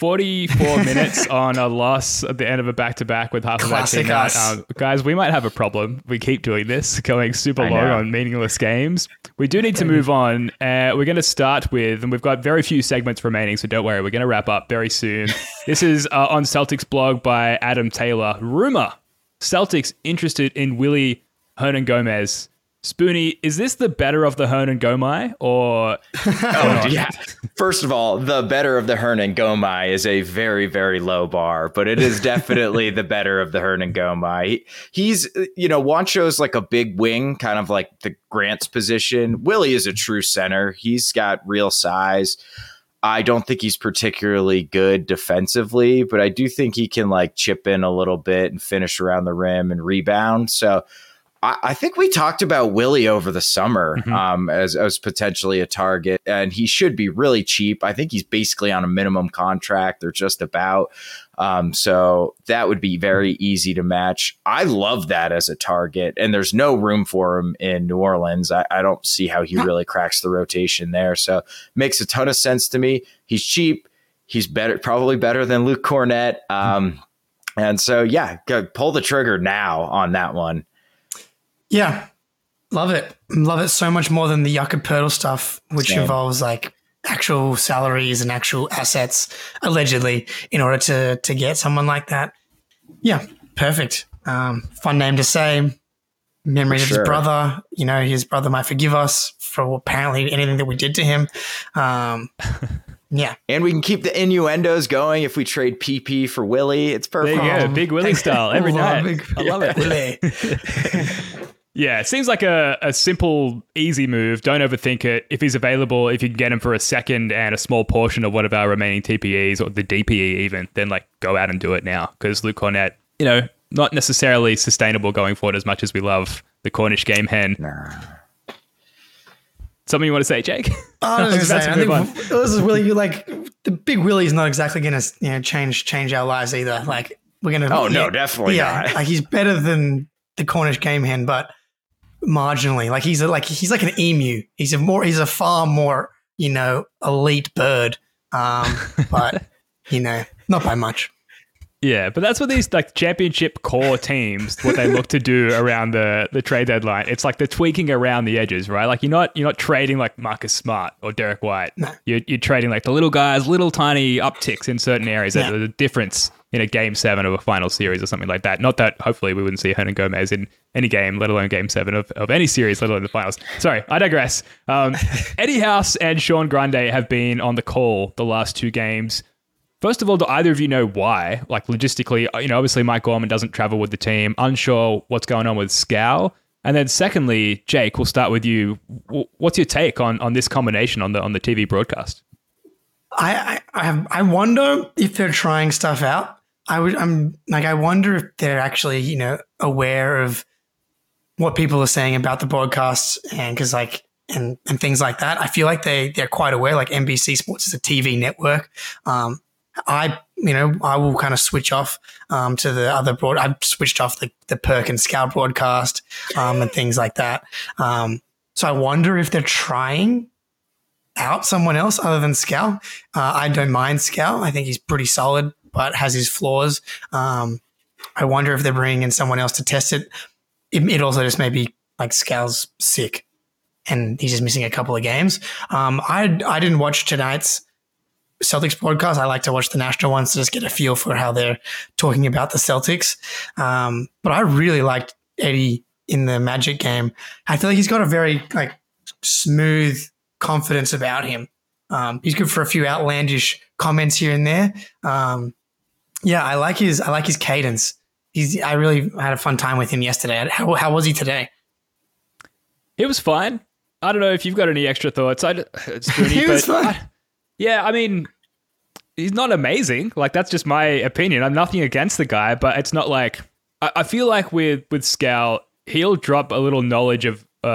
forty-four minutes on a loss at the end of a back-to-back with half Classic of our team out. Um, guys, we might have a problem. We keep doing this, going super I long know. on meaningless games. We do need to move on. Uh, we're going to start with, and we've got very few segments remaining, so don't worry. We're going to wrap up very soon. This is uh, on Celtics blog by Adam Taylor. Rumor, Celtics interested in Willie Hernangomez. Spoonie, is this the better of the Hernangomez or? oh, yeah. First of all, the better of the Hernangomez is a very, very low bar, but it is definitely the better of the Hernangomez. He, he's, you know, Wancho's like a big wing, kind of like the Grant's position. Willie is a true center. He's got real size. I don't think he's particularly good defensively, but I do think he can like chip in a little bit and finish around the rim and rebound. So I think we talked about Willie over the summer mm-hmm. um, as, as potentially a target, and he should be really cheap. I think he's basically on a minimum contract or just about. Um, so that would be very easy to match. I love that as a target, and there's no room for him in New Orleans. I, I don't see how he really cracks the rotation there. So makes a ton of sense to me. He's cheap. He's better, probably better than Luke Cornette. Um, and so, yeah, go pull the trigger now on that one. Yeah, love it. Love it so much more than the Yucca Purtle stuff, which Same. involves like actual salaries and actual assets, allegedly, in order to to get someone like that. Yeah, perfect. Um, fun name to say. Memories for sure. of his brother. You know, his brother might forgive us for apparently anything that we did to him. Um, yeah. And we can keep the innuendos going if we trade P P for Willie. It's perfect. There you go. Big Willie style every night. Big, I love yeah. it. Willie. Yeah, it seems like a, a simple, easy move. Don't overthink it. If he's available, if you can get him for a second and a small portion of one of our remaining T P Es or the D P E even, then like go out and do it now. Because Luke Cornette, you know, not necessarily sustainable going forward as much as we love the Cornish game hen. Nah. Something you want to say, Jake? I was going to say, I think this is really like the big Willie's not exactly going to you know change change our lives either. Like we're going to. Oh yeah, no, definitely yeah, not. Like he's better than the Cornish game hen, but. Marginally, like he's a, like he's like an emu. He's a more he's a far more you know elite bird, um, but you know not by much. Yeah, but that's what these like championship core teams what they look to do around the the trade deadline. It's like they're tweaking around the edges, right? Like you're not you're not trading like Marcus Smart or Derek White. No. You're you're trading like the little guys, little tiny upticks in certain areas that yeah. are the difference in a game seven of a final series or something like that. Not that hopefully we wouldn't see Hernangomez in any game, let alone game seven of, of any series, let alone the finals. Sorry, I digress. Um, Eddie House and Sean Grande have been on the call the last two games. First of all, do either of you know why? Like logistically, you know, obviously Mike Gorman doesn't travel with the team. Unsure what's going on with Scal. And then secondly, Jake, we'll start with you. What's your take on, on this combination on the on the T V broadcast? I I, have, I wonder if they're trying stuff out. I would I'm like I wonder if they're actually you know aware of what people are saying about the broadcasts and because like. And, and things like that. I feel like they, they're quite aware, like N B C Sports is a T V network. Um, I, you know, I will kind of switch off um, to the other broad. I've switched off the, the Perk and Scout broadcast um, and things like that. Um, so I wonder if they're trying out someone else other than Scal. Uh, I don't mind Scal. I think he's pretty solid, but has his flaws. Um, I wonder if they're bringing in someone else to test it. It, it also just may be like Scal's sick. And he's just missing a couple of games. Um, I I didn't watch tonight's Celtics podcast. I like to watch the national ones to just get a feel for how they're talking about the Celtics. Um, but I really liked Eddie in the Magic game. I feel like he's got a very like smooth confidence about him. Um, he's good for a few outlandish comments here and there. Um, yeah, I like his I like his cadence. He's I really had a fun time with him yesterday. How how was he today? He was fine. I don't know if you've got any extra thoughts. I, it's Spoonie, he was but fine. I, yeah, I mean, he's not amazing. Like, that's just my opinion. I'm nothing against the guy, but it's not like... I, I feel like with, with Scal, he'll drop a little knowledge of... Uh,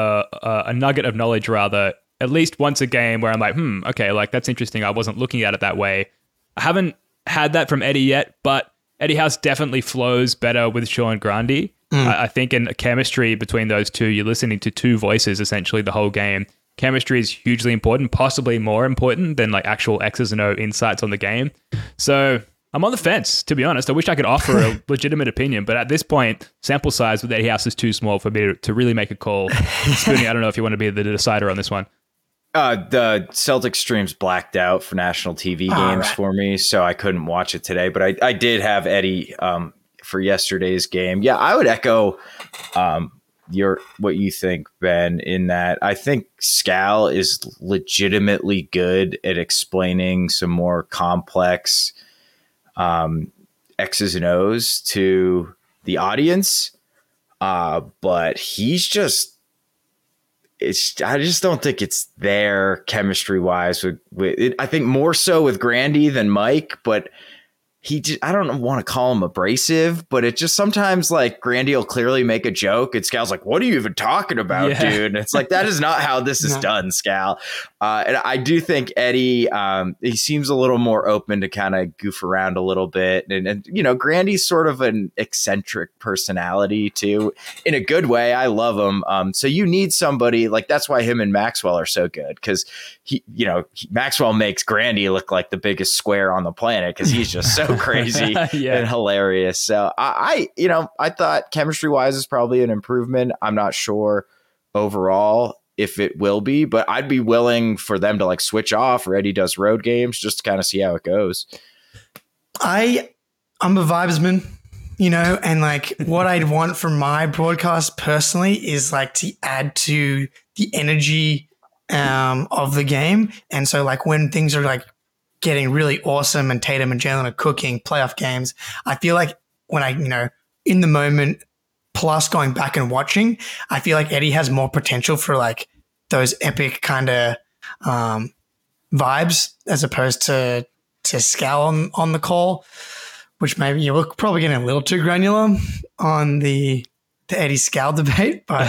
uh, a nugget of knowledge, rather, at least once a game where I'm like, hmm, okay, like, that's interesting. I wasn't looking at it that way. I haven't had that from Eddie yet, but Eddie House definitely flows better with Sean Grande. Mm. I think in chemistry between those two, you're listening to two voices essentially the whole game. Chemistry is hugely important, possibly more important than like actual X's and O insights on the game. So I'm on the fence, to be honest. I wish I could offer a legitimate opinion, but at this point, sample size with Eddie House is too small for me to really make a call. Spoonie, I don't know if you want to be the decider on this one. Uh, the Celtic streams blacked out for national T V games right. for me, so I couldn't watch it today. But I, I did have Eddie... Um, for yesterday's game. Yeah, I would echo um, your what you think, Ben, in that I think Scal is legitimately good at explaining some more complex um, X's and O's to the audience. Uh, but he's just, it's, I just don't think it's there chemistry wise. With, with it, I think more so with Grande than Mike, but He, just, I don't want to call him abrasive, but it just sometimes like Grande will clearly make a joke and Scal's like, what are you even talking about, yeah. dude? And it's like, that is not how this is no. done, Scal. Uh, and I do think Eddie, um, he seems a little more open to kind of goof around a little bit. And, and, you know, Grandy's sort of an eccentric personality too, in a good way. I love him. Um, so you need somebody like that's why him and Maxwell are so good because he, you know, he, Maxwell makes Grande look like the biggest square on the planet because he's just so crazy yeah. and hilarious. So I, I, you know, I thought chemistry wise is probably an improvement. I'm not sure overall if it will be, but I'd be willing for them to like switch off or Eddie does road games just to kind of see how it goes. I, I'm a vibesman, you know, and like what I'd want from my broadcast personally is like to add to the energy um, of the game. And so like when things are like getting really awesome and Tatum and Jaylen are cooking playoff games, I feel like when I, you know, in the moment, plus going back and watching, I feel like Eddie has more potential for like those epic kind of um, vibes as opposed to to Scal on, on the call, which maybe you know, we're probably getting a little too granular on the the Eddie Scal debate, but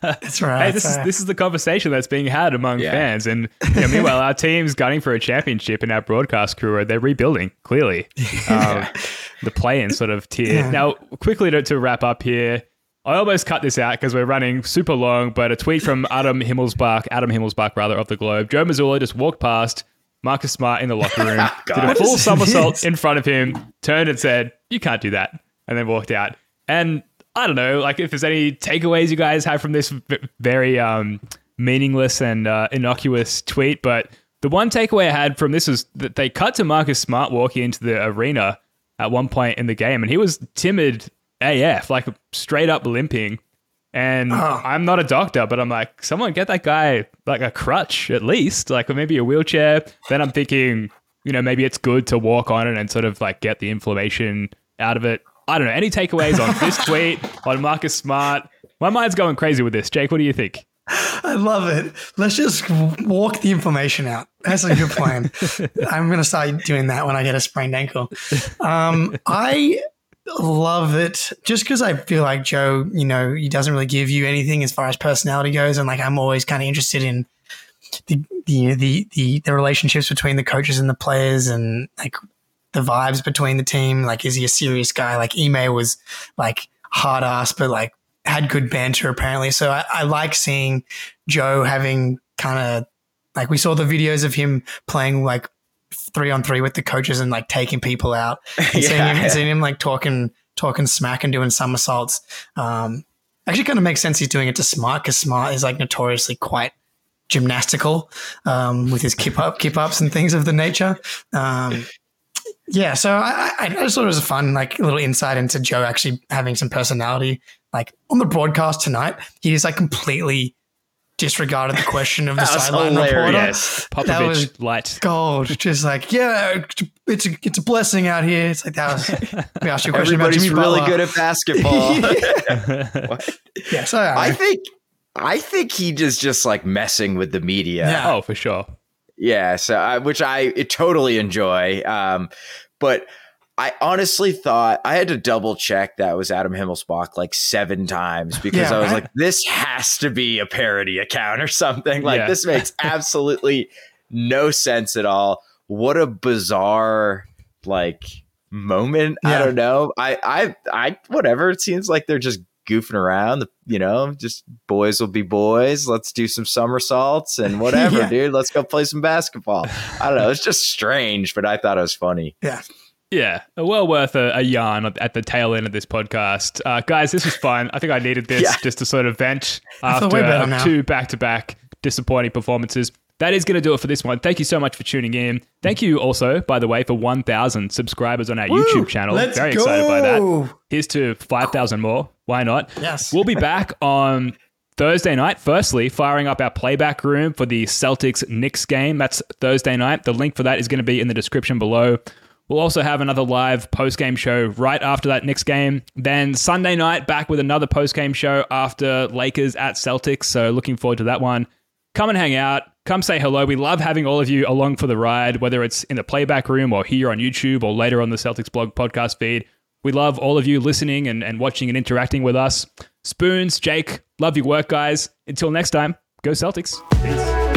that's right. Hey, this is this is the conversation that's being had among yeah. fans, and you know, meanwhile, our team's gunning for a championship, and our broadcast crew they're rebuilding. Clearly, yeah. um, the play-in sort of tier. Yeah. Now, quickly to, to wrap up here, I almost cut this out because we're running super long. But a tweet from Adam Himmelsbach, Adam Himmelsbach rather, of the Globe. Joe Mazzullo just walked past Marcus Smart in the locker room, did a full somersault this? in front of him, turned and said, "You can't do that," and then walked out. And I don't know, like if there's any takeaways you guys have from this very um, meaningless and uh, innocuous tweet, but the one takeaway I had from this was that they cut to Marcus Smart walking into the arena at one point in the game, and he was timid A F, like straight up limping. And oh. I'm not a doctor, but I'm like, someone get that guy like a crutch at least, like or maybe a wheelchair. Then I'm thinking, you know, maybe it's good to walk on it and sort of like get the inflammation out of it. I don't know. Any takeaways on this tweet, on Marcus Smart? My mind's going crazy with this. Jake, what do you think? I love it. Let's just walk the information out. That's a good plan. I'm going to start doing that when I get a sprained ankle. Um, I love it just because I feel like Joe, you know, he doesn't really give you anything as far as personality goes. And like, I'm always kind of interested in the, the, the, the, the relationships between the coaches and the players and like, the vibes between the team, like, is he a serious guy? Like, Ime was like hard ass, but like had good banter apparently. So I, I like seeing Joe having kind of like we saw the videos of him playing like three on three with the coaches and like taking people out. And yeah, seeing, him, yeah. seeing him like talking, talking smack and doing somersaults. Um, actually, kind of makes sense he's doing it to Smart because Smart is like notoriously quite gymnastical um, with his kip up, kip ups and things of the nature. Um, Yeah, so I, I just thought it was a fun, like, little insight into Joe actually having some personality. Like on the broadcast tonight, he just like completely disregarded the question of the sideline reporter. Yes, Popovich that was light gold. Just like, yeah, it's a it's a blessing out here. It's like that was. We asked you a question about Jimmy Butler. Everybody's really good at basketball. yeah. What? yeah, so I, I think I think he just just like messing with the media. Yeah. Oh, for sure. Yeah, so I, which I it totally enjoy. Um, but I honestly thought I had to double check that was Adam Himmelsbach like seven times because yeah, I was right? like, this has to be a parody account or something. Like, yeah. this makes absolutely no sense at all. What a bizarre, like, moment. Yeah. I don't know. I, I, I, whatever. It seems like they're just goofing around, you know, just boys will be boys. Let's do some somersaults and whatever, yeah. dude. Let's go play some basketball. I don't know. It's just strange, but I thought it was funny. Yeah. Yeah. Well worth a, a yarn at the tail end of this podcast. Uh, guys, this was fun. I think I needed this yeah. just to sort of vent after uh, two back-to-back disappointing performances. That is going to do it for this one. Thank you so much for tuning in. Thank you also, by the way, for one thousand subscribers on our Woo, YouTube channel. Let's Very go. excited by that. Here's to five thousand more. Why not? Yes. We'll be back on Thursday night. Firstly, firing up our playback room for the Celtics-Knicks game. That's Thursday night. The link for that is going to be in the description below. We'll also have another live post-game show right after that Knicks game. Then Sunday night, back with another post-game show after Lakers at Celtics. So looking forward to that one. Come and hang out. Come say hello. We love having all of you along for the ride, whether it's in the playback room or here on YouTube or later on the Celtics blog podcast feed. We love all of you listening and, and watching and interacting with us. Spoons, Jake, love your work, guys. Until next time, go Celtics. Peace.